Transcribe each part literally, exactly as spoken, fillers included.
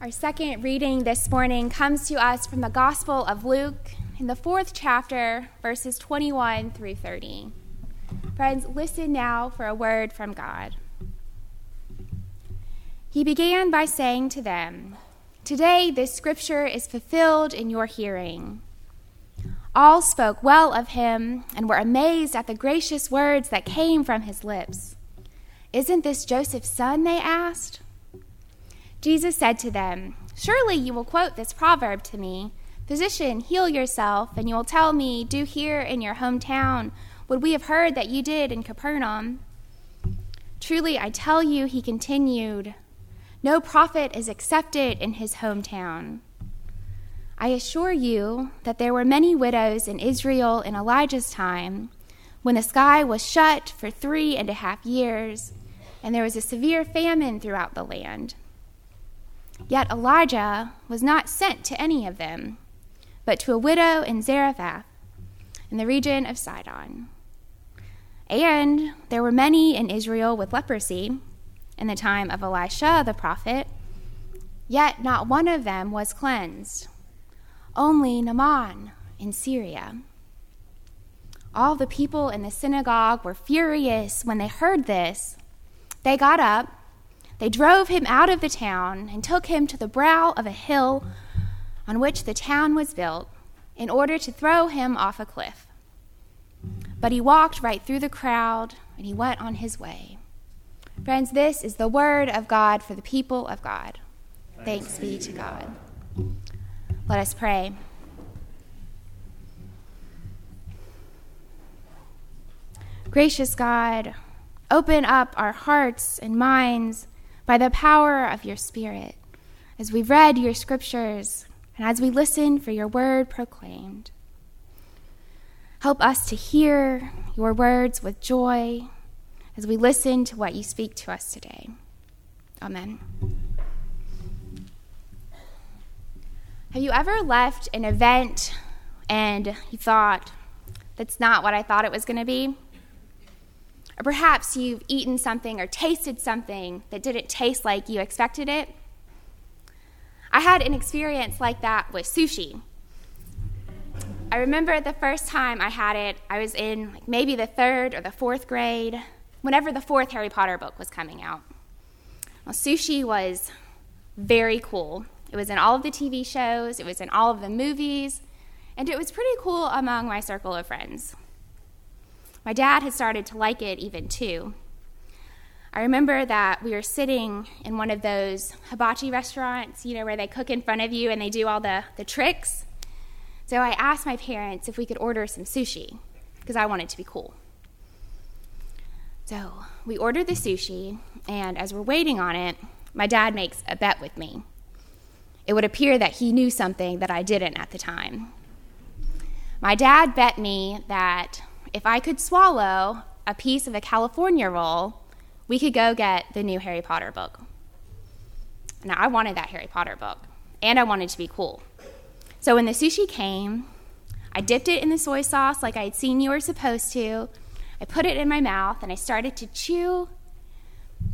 Our second reading this morning comes to us from the Gospel of Luke in the fourth chapter, verses twenty-one through thirty. Friends, listen now for a word from God. He began by saying to them, "Today this scripture is fulfilled in your hearing." All spoke well of him and were amazed at the gracious words that came from his lips. "Isn't this Joseph's son?" they asked. Jesus said to them, "Surely you will quote this proverb to me, 'Physician, heal yourself,' and you will tell me, 'Do here in your hometown what we have heard that you did in Capernaum.' Truly, I tell you," he continued, "no prophet is accepted in his hometown. I assure you that there were many widows in Israel in Elijah's time, when the sky was shut for three and a half years, and there was a severe famine throughout the land. Yet Elijah was not sent to any of them, but to a widow in Zarephath, in the region of Sidon. And there were many in Israel with leprosy in the time of Elisha the prophet, yet not one of them was cleansed, only Naaman in Syria." All the people in the synagogue were furious when they heard this. They got up. They drove him out of the town and took him to the brow of a hill on which the town was built in order to throw him off a cliff. But he walked right through the crowd and he went on his way. Friends, this is the word of God for the people of God. Thanks be to God. Let us pray. Gracious God, open up our hearts and minds by the power of your Spirit, as we read your scriptures and as we listen for your word proclaimed. Help us to hear your words with joy as we listen to what you speak to us today. Amen. Have you ever left an event and you thought, "That's not what I thought it was going to be"? Or perhaps you've eaten something or tasted something that didn't taste like you expected it. I had an experience like that with sushi. I remember the first time I had it, I was in like maybe the third or the fourth grade, whenever the fourth Harry Potter book was coming out. Well, sushi was very cool. It was in all of the T V shows, it was in all of the movies, and it was pretty cool among my circle of friends. My dad had started to like it even too. I remember that we were sitting in one of those hibachi restaurants, you know, where they cook in front of you and they do all the, the tricks. So I asked my parents if we could order some sushi because I wanted to be cool. So we ordered the sushi, and as we're waiting on it, my dad makes a bet with me. It would appear that he knew something that I didn't at the time. My dad bet me that if I could swallow a piece of a California roll, we could go get the new Harry Potter book. Now, I wanted that Harry Potter book, and I wanted to be cool. So when the sushi came, I dipped it in the soy sauce like I had seen you were supposed to. I put it in my mouth, and I started to chew,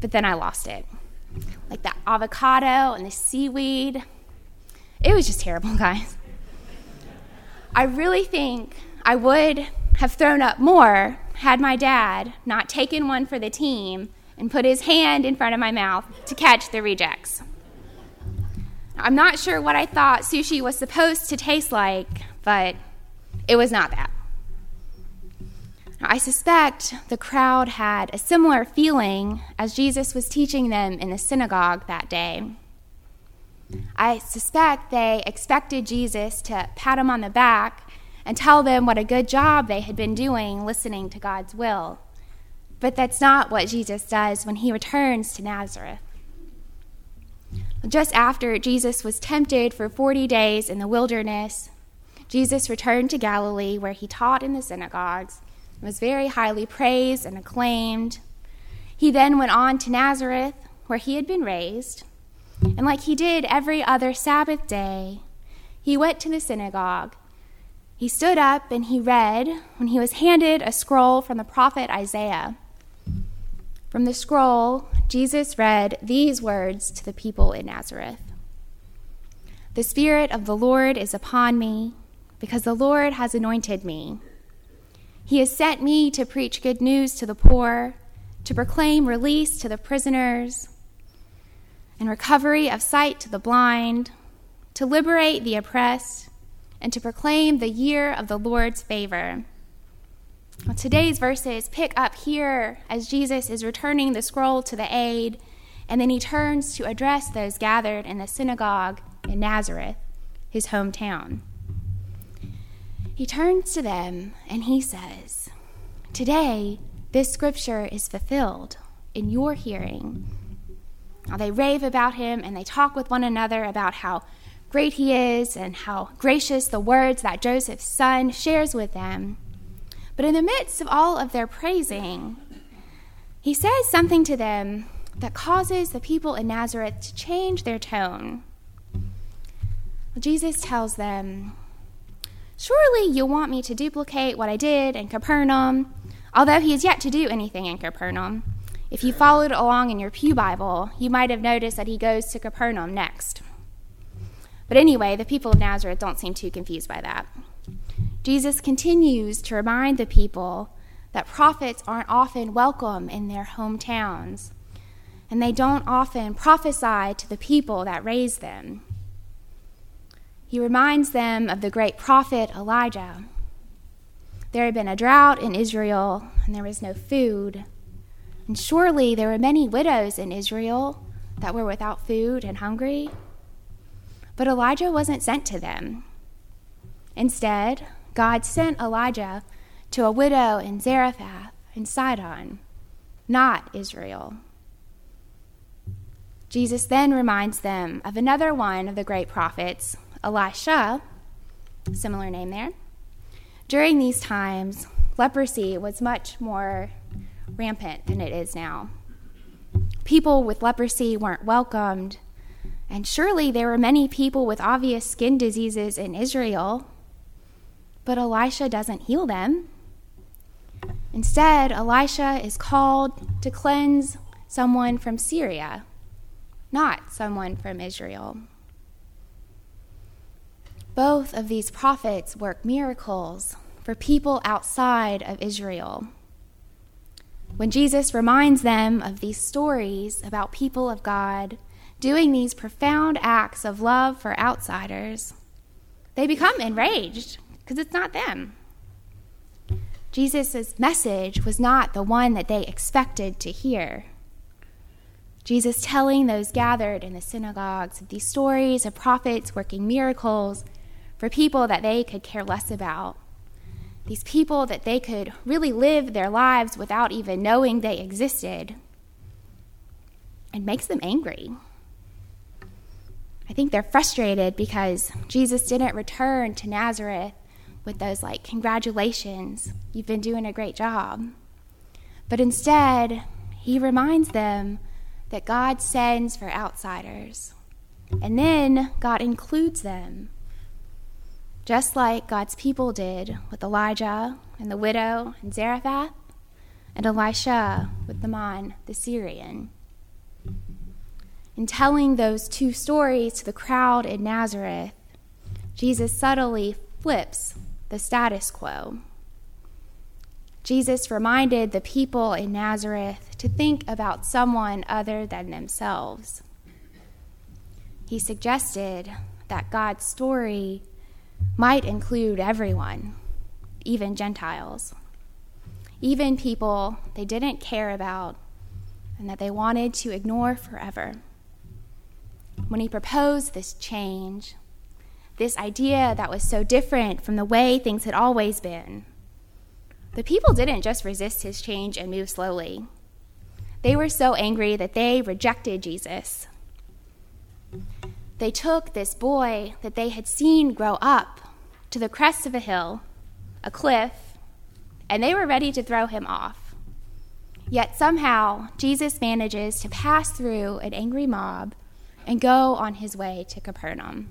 but then I lost it. Like the avocado and the seaweed. It was just terrible, guys. I really think I would have thrown up more had my dad not taken one for the team and put his hand in front of my mouth to catch the rejects. I'm not sure what I thought sushi was supposed to taste like, but it was not that. I suspect the crowd had a similar feeling as Jesus was teaching them in the synagogue that day. I suspect they expected Jesus to pat them on the back and tell them what a good job they had been doing listening to God's will. But that's not what Jesus does when he returns to Nazareth. Just after Jesus was tempted for forty days in the wilderness, Jesus returned to Galilee, where he taught in the synagogues and was very highly praised and acclaimed. He then went on to Nazareth, where he had been raised, and like he did every other Sabbath day, he went to the synagogue. He stood up and he read when he was handed a scroll from the prophet Isaiah. From the scroll, Jesus read these words to the people in Nazareth. The Spirit of the Lord is upon me, because the Lord has anointed me. He has sent me to preach good news to the poor, to proclaim release to the prisoners, and recovery of sight to the blind, to liberate the oppressed, and to proclaim the year of the Lord's favor. Well, today's verses pick up here as Jesus is returning the scroll to the aid, and then he turns to address those gathered in the synagogue in Nazareth, his hometown. He turns to them and he says, "Today, this scripture is fulfilled in your hearing." Now, they rave about him and they talk with one another about how great he is and how gracious the words that Joseph's son shares with them. But in the midst of all of their praising, he says something to them that causes the people in Nazareth to change their tone. Jesus tells them, "Surely you want me to duplicate what I did in Capernaum," although he has yet to do anything in Capernaum. If you followed along in your pew Bible, you might have noticed that he goes to Capernaum next. But anyway, the people of Nazareth don't seem too confused by that. Jesus continues to remind the people that prophets aren't often welcome in their hometowns, and they don't often prophesy to the people that raised them. He reminds them of the great prophet Elijah. There had been a drought in Israel, and there was no food. And surely there were many widows in Israel that were without food and hungry. But Elijah wasn't sent to them. Instead, God sent Elijah to a widow in Zarephath in Sidon, not Israel. Jesus then reminds them of another one of the great prophets, Elisha, similar name there. During these times, leprosy was much more rampant than it is now. People with leprosy weren't welcomed, and surely there were many people with obvious skin diseases in Israel, but Elisha doesn't heal them. Instead, Elisha is called to cleanse someone from Syria, not someone from Israel. Both of these prophets work miracles for people outside of Israel. When Jesus reminds them of these stories about people of God doing these profound acts of love for outsiders, they become enraged because it's not them. Jesus' message was not the one that they expected to hear. Jesus telling those gathered in the synagogues of these stories of prophets working miracles for people that they could care less about, these people that they could really live their lives without even knowing they existed, it makes them angry. I think they're frustrated because Jesus didn't return to Nazareth with those like, "Congratulations, you've been doing a great job." But instead, he reminds them that God sends for outsiders, and then God includes them, just like God's people did with Elijah and the widow in Zarephath, and Elisha with Naaman the Syrian. In telling those two stories to the crowd in Nazareth, Jesus subtly flips the status quo. Jesus reminded the people in Nazareth to think about someone other than themselves. He suggested that God's story might include everyone, even Gentiles, even people they didn't care about and that they wanted to ignore forever. When he proposed this change, this idea that was so different from the way things had always been, the people didn't just resist his change and move slowly. They were so angry that they rejected Jesus. They took this boy that they had seen grow up to the crest of a hill, a cliff, and they were ready to throw him off. Yet somehow, Jesus manages to pass through an angry mob and go on his way to Capernaum.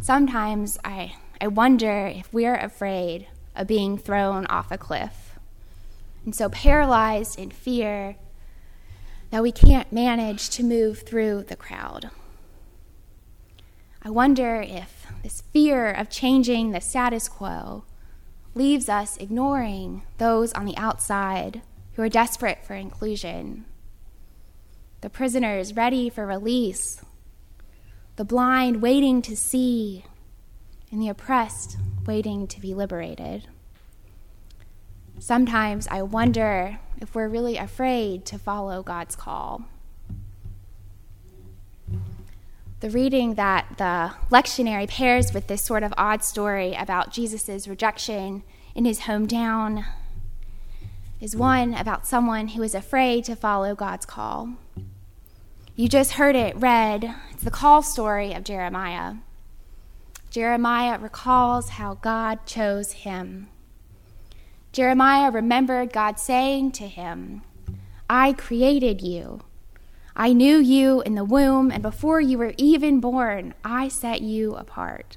Sometimes I, I wonder if we're afraid of being thrown off a cliff, and so paralyzed in fear that we can't manage to move through the crowd. I wonder if this fear of changing the status quo leaves us ignoring those on the outside who are desperate for inclusion, the prisoners ready for release, the blind waiting to see, and the oppressed waiting to be liberated. Sometimes I wonder if we're really afraid to follow God's call. The reading that the lectionary pairs with this sort of odd story about Jesus' rejection in his hometown is one about someone who is afraid to follow God's call. You just heard it read. It's the call story of Jeremiah. Jeremiah recalls how God chose him. Jeremiah remembered God saying to him, "I created you. I knew you in the womb, and before you were even born, I set you apart."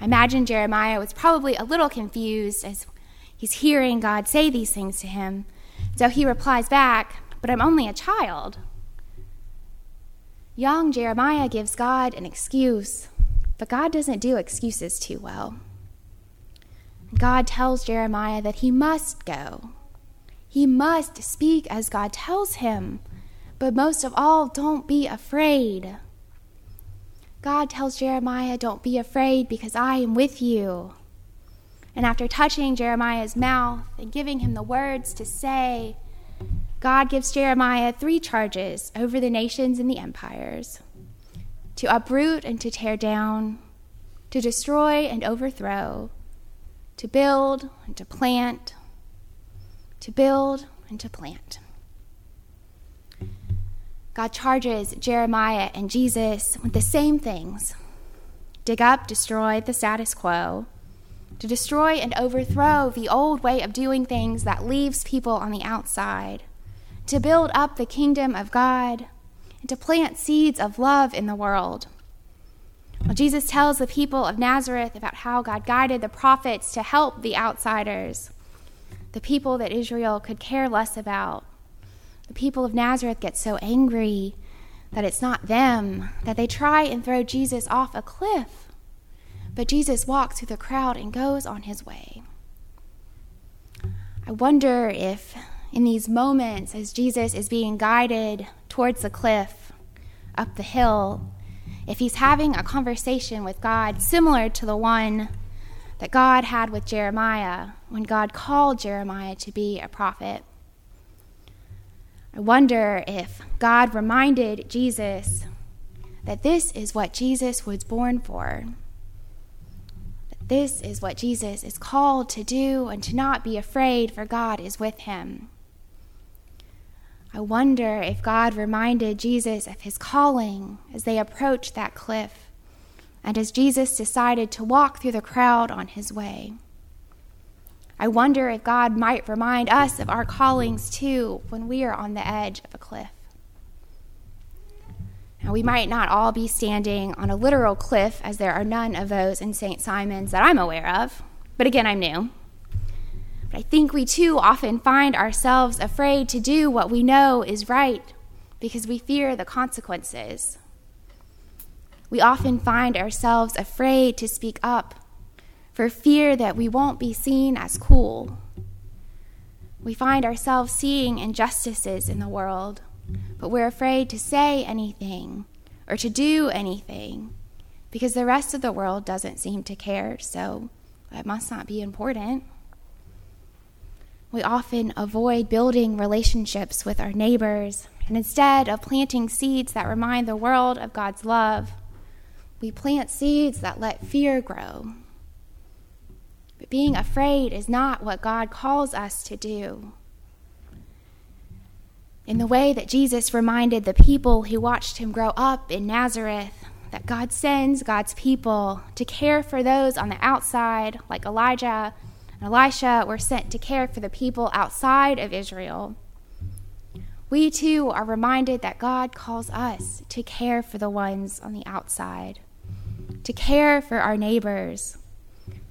I imagine Jeremiah was probably a little confused as he's hearing God say these things to him. So he replies back, "But I'm only a child." Young Jeremiah gives God an excuse, but God doesn't do excuses too well. God tells Jeremiah that he must go. He must speak as God tells him, but most of all, don't be afraid. God tells Jeremiah, "Don't be afraid because I am with you." And after touching Jeremiah's mouth and giving him the words to say, God gives Jeremiah three charges over the nations and the empires: to uproot and to tear down, to destroy and overthrow, to build and to plant, to build and to plant. God charges Jeremiah and Jesus with the same things: dig up, destroy the status quo, to destroy and overthrow the old way of doing things that leaves people on the outside, to build up the kingdom of God, and to plant seeds of love in the world. Well, Jesus tells the people of Nazareth about how God guided the prophets to help the outsiders, the people that Israel could care less about. The people of Nazareth get so angry that it's not them, that they try and throw Jesus off a cliff. But Jesus walks through the crowd and goes on his way. I wonder if in these moments, as Jesus is being guided towards the cliff, up the hill, if he's having a conversation with God similar to the one that God had with Jeremiah when God called Jeremiah to be a prophet. I wonder if God reminded Jesus that this is what Jesus was born for, that this is what Jesus is called to do, and to not be afraid, for God is with him. I wonder if God reminded Jesus of his calling as they approached that cliff, and as Jesus decided to walk through the crowd on his way. I wonder if God might remind us of our callings too when we are on the edge of a cliff. Now, we might not all be standing on a literal cliff, as there are none of those in Saint Simons that I'm aware of, but again, I'm new. I think we too often find ourselves afraid to do what we know is right because we fear the consequences. We often find ourselves afraid to speak up for fear that we won't be seen as cool. We find ourselves seeing injustices in the world, but we're afraid to say anything or to do anything because the rest of the world doesn't seem to care, so it must not be important. We often avoid building relationships with our neighbors, and instead of planting seeds that remind the world of God's love, we plant seeds that let fear grow. But being afraid is not what God calls us to do. In the way that Jesus reminded the people who watched him grow up in Nazareth that God sends God's people to care for those on the outside, like Elijah and Elisha were sent to care for the people outside of Israel, we too are reminded that God calls us to care for the ones on the outside, to care for our neighbors,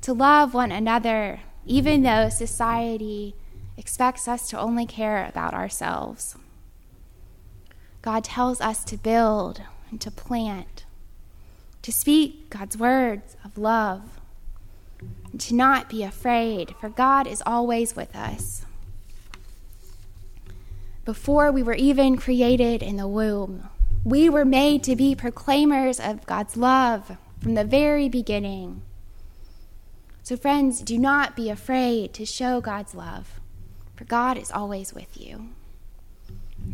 to love one another, even though society expects us to only care about ourselves. God tells us to build and to plant, to speak God's words of love, and to not be afraid, for God is always with us. Before we were even created in the womb, we were made to be proclaimers of God's love from the very beginning. So friends, do not be afraid to show God's love, for God is always with you. In